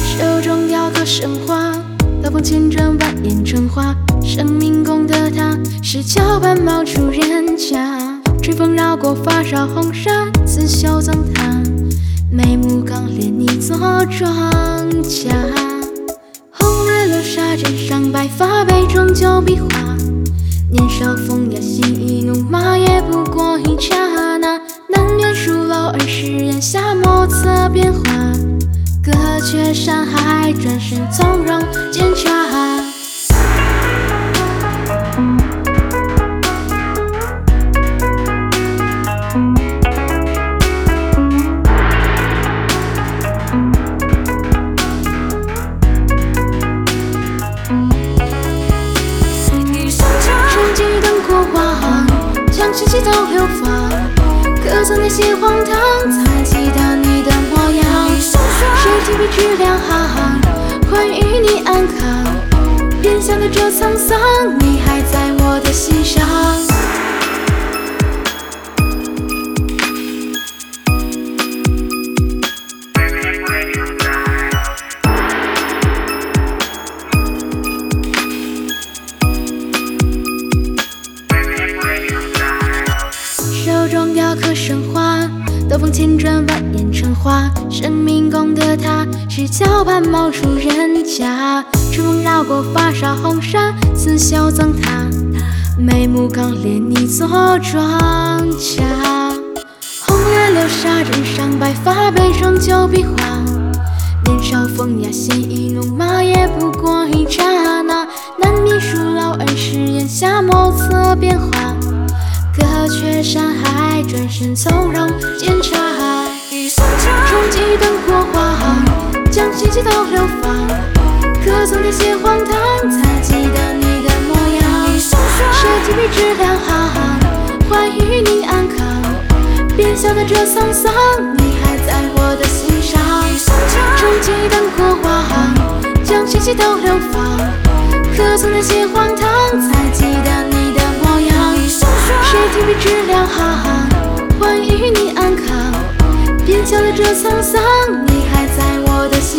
手中雕刻神话，刀光千丈扮演成花，生命宫的她是蛟般冒出人家，春风绕过发梢红纱，刺绣葬她眉目刚烈，你做庄稼。红日落沙枕上，白发杯中酒比划，年少风雅，心意怒骂也不过一刹那。南园书楼二十檐下，莫测变化，隔绝山海，转身从容煎茶。想起都流放，可曾那些荒唐，才记得你的模样。谁提笔只两行，关于你安康，偏向的这沧桑，你还在我的心上。雕刻神话，刀锋千转蜿蜒成花，生命宫的她是蛟般冒出人家，春风绕过发梢红纱，刺绣葬她眉目刚烈，你做庄稼。红日落沙枕上，白发杯中酒比划，年少风雅，鲜衣怒马也不过一刹那。南屏书楼二十檐下，莫测变化，隔绝山海，转身从容煎茶。重记灯火花，将心事都流放，可曾那些荒唐，才记得你的模样。谁提笔只两行，关于你安康，便笑得这沧桑，你还在我的心上。重记灯火花，将心事都流放，可曾那些荒唐，才记得你的模样。谁提笔只两行，关于你安康，偏笑了这沧桑，你还在我的心。